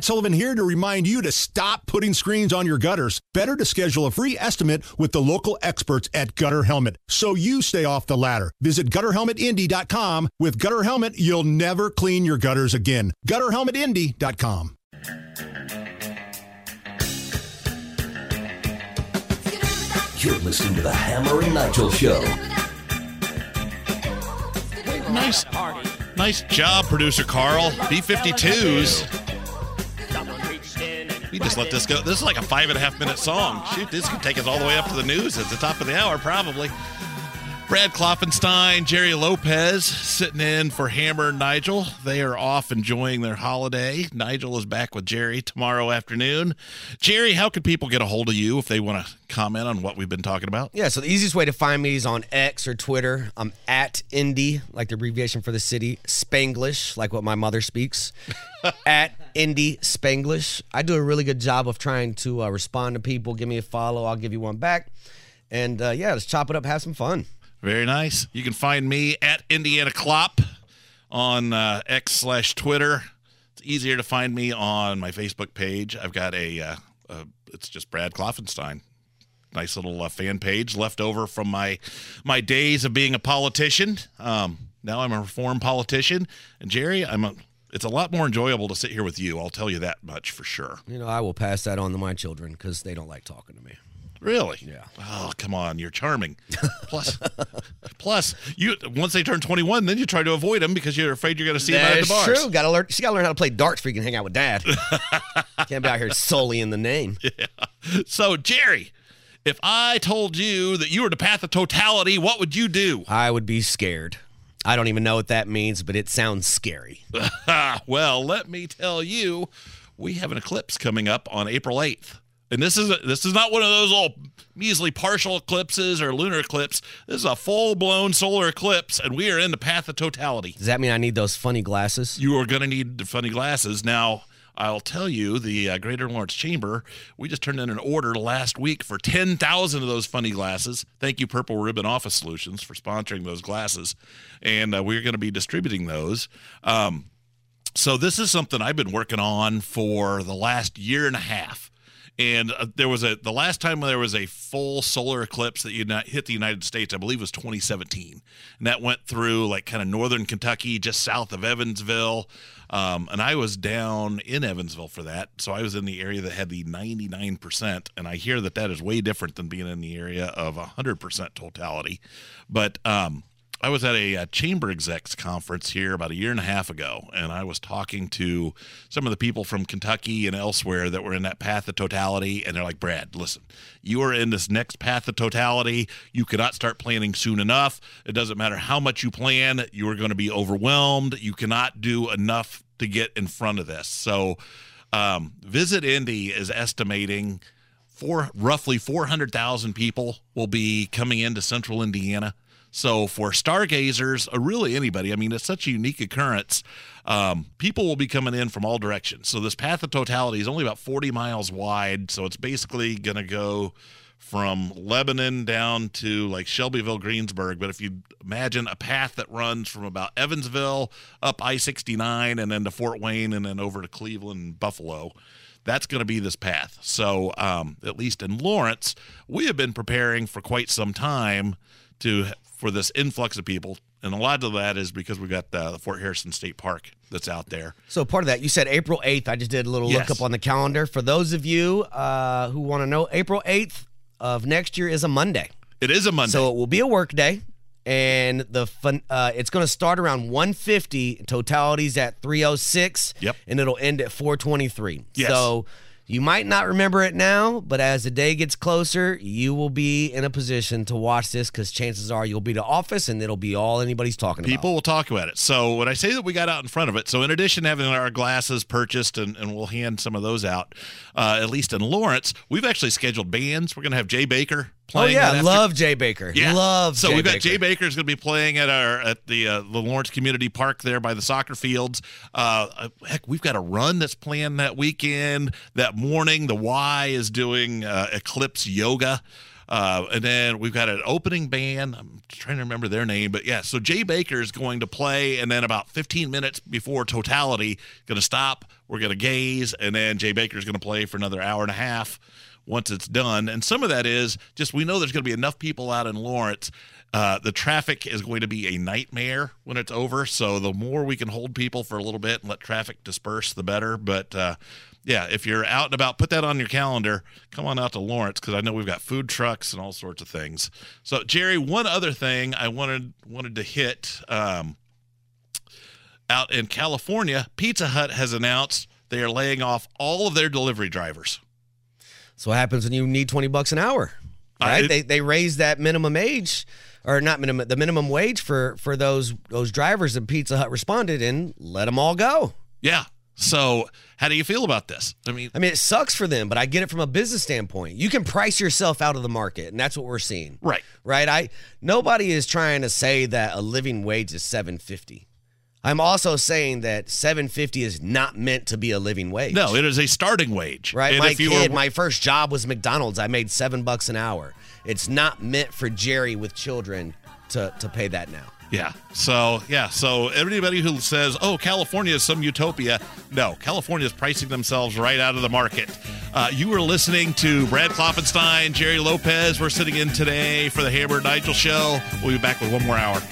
Matt Sullivan here to remind you to stop putting screens on your gutters. Better to schedule a free estimate with the local experts at Gutter Helmet so you stay off the ladder. Visit GutterHelmetIndy.com. With Gutter Helmet, you'll never clean your gutters again. GutterHelmetIndy.com. You're listening to the Hammer and Nigel Show. Nice job, producer Carl. B-52s. We just let this go. This is like a 5.5-minute song. Shoot, this could take us all the way up to the news at the top of the hour, probably. Brad Klopfenstein, Jerry Lopez sitting in for Hammer and Nigel. They are off enjoying their holiday. Nigel is back with Jerry tomorrow afternoon. Jerry, how can people get a hold of you if they want to comment on what we've been talking about? Yeah, so the easiest way to find me is on X or Twitter. I'm at Indy, like the abbreviation for the city. Spanglish, like what my mother speaks. At Indy Spanglish. I do a really good job of trying to respond to people. Give me a follow. I'll give you one back. And yeah, let's chop it up. Have some fun. Very nice. You can find me at Indiana Klop on X/Twitter. It's easier to find me on my Facebook page. I've got it's just Brad Klopfenstein. Nice little fan page left over from my days of being a politician. Now I'm a reformed politician. And Jerry, it's a lot more enjoyable to sit here with you. I'll tell you that much for sure. You know, I will pass that on to my children because they don't like talking to me. Really? Yeah. Oh, come on. You're charming. Plus, you once they turn 21, then you try to avoid them because you're afraid you're going to see them out at the bars. That's true. She's got to learn how to play darts so you can hang out with Dad. Can't be out here solely in the name. Yeah. So, Jerry, if I told you that you were the path of totality, what would you do? I would be scared. I don't even know what that means, but it sounds scary. Well, let me tell you, we have an eclipse coming up on April 8th. And this is not one of those little measly partial eclipses or lunar eclipse. This is a full-blown solar eclipse, and we are in the path of totality. Does that mean I need those funny glasses? You are going to need the funny glasses. Now, I'll tell you, the Greater Lawrence Chamber, we just turned in an order last week for 10,000 of those funny glasses. Thank you, Purple Ribbon Office Solutions, for sponsoring those glasses. And we're going to be distributing those. So this is something I've been working on for the last year and a half. And the last time there was a full solar eclipse that hit the United States, I believe, was 2017. And that went through like kind of northern Kentucky, just south of Evansville. And I was down in Evansville for that. So I was in the area that had the 99%. And I hear that is way different than being in the area of 100% totality. But I was at a chamber execs conference here about a year and a half ago, and I was talking to some of the people from Kentucky and elsewhere that were in that path of totality, and they're like, Brad, listen, you are in this next path of totality. You cannot start planning soon enough. It doesn't matter how much you plan. You are going to be overwhelmed. You cannot do enough to get in front of this. So Visit Indy is estimating roughly 400,000 people will be coming into central Indiana. So for stargazers, or really anybody, I mean, it's such a unique occurrence, people will be coming in from all directions. So this path of totality is only about 40 miles wide, so it's basically going to go from Lebanon down to like Shelbyville, Greensburg. But if you imagine a path that runs from about Evansville up I-69 and then to Fort Wayne and then over to Cleveland and Buffalo, that's going to be this path. So at least in Lawrence, we have been preparing for quite some time for this influx of people, and a lot of that is because we've got the Fort Harrison State Park that's out there. So part of that, you said April 8th. I just did a little lookup on the calendar. For those of you who want to know, April 8th of next year is a Monday. It is a Monday. So it will be a work day, and it's going to start around 1:50. Totality's at 3:06, and it'll end at 4:23. Yes. So you might not remember it now, but as the day gets closer, you will be in a position to watch this because chances are you'll be to office and it'll be all anybody's talking about. People will talk about it. So when I say that we got out in front of it, so in addition to having our glasses purchased, and we'll hand some of those out, at least in Lawrence, we've actually scheduled bands. We're going to have Jay Baker. Oh yeah, love Jay Baker. Yeah. Love. So we've got Jay Baker's going to be playing at the Lawrence Community Park there by the soccer fields. Heck, we've got a run that's planned that weekend. That morning, the Y is doing eclipse yoga. And then we've got an opening band. I'm trying to remember their name, but yeah. So Jay Baker is going to play, and then about 15 minutes before totality, going to stop. We're going to gaze, and then Jay Baker is going to play for another hour and a half once it's done. And some of that is just we know there's going to be enough people out in Lawrence. The traffic is going to be a nightmare when it's over. So the more we can hold people for a little bit and let traffic disperse, the better. But yeah, if you're out and about, put that on your calendar. Come on out to Lawrence, because I know we've got food trucks and all sorts of things. So, Jerry, one other thing I wanted to hit out in California, Pizza Hut has announced they are laying off all of their delivery drivers. So what happens when you need $20 an hour? Right? They raise that minimum age, or not minimum, the minimum wage for those drivers, and Pizza Hut responded and let them all go. Yeah. So how do you feel about this? I mean, it sucks for them, but I get it from a business standpoint. You can price yourself out of the market, and that's what we're seeing. Right. Right. Nobody is trying to say that a living wage is $7.50. I'm also saying that $7.50 is not meant to be a living wage. No, it is a starting wage. Right. And my first job was McDonald's. I made $7 an hour. It's not meant for Jerry with children to pay that now. Yeah. So everybody who says, oh, California is some utopia. No, California is pricing themselves right out of the market. You are listening to Brad Klopfenstein, Jerry Lopez. We're sitting in today for the Hammer and Nigel Show. We'll be back with one more hour.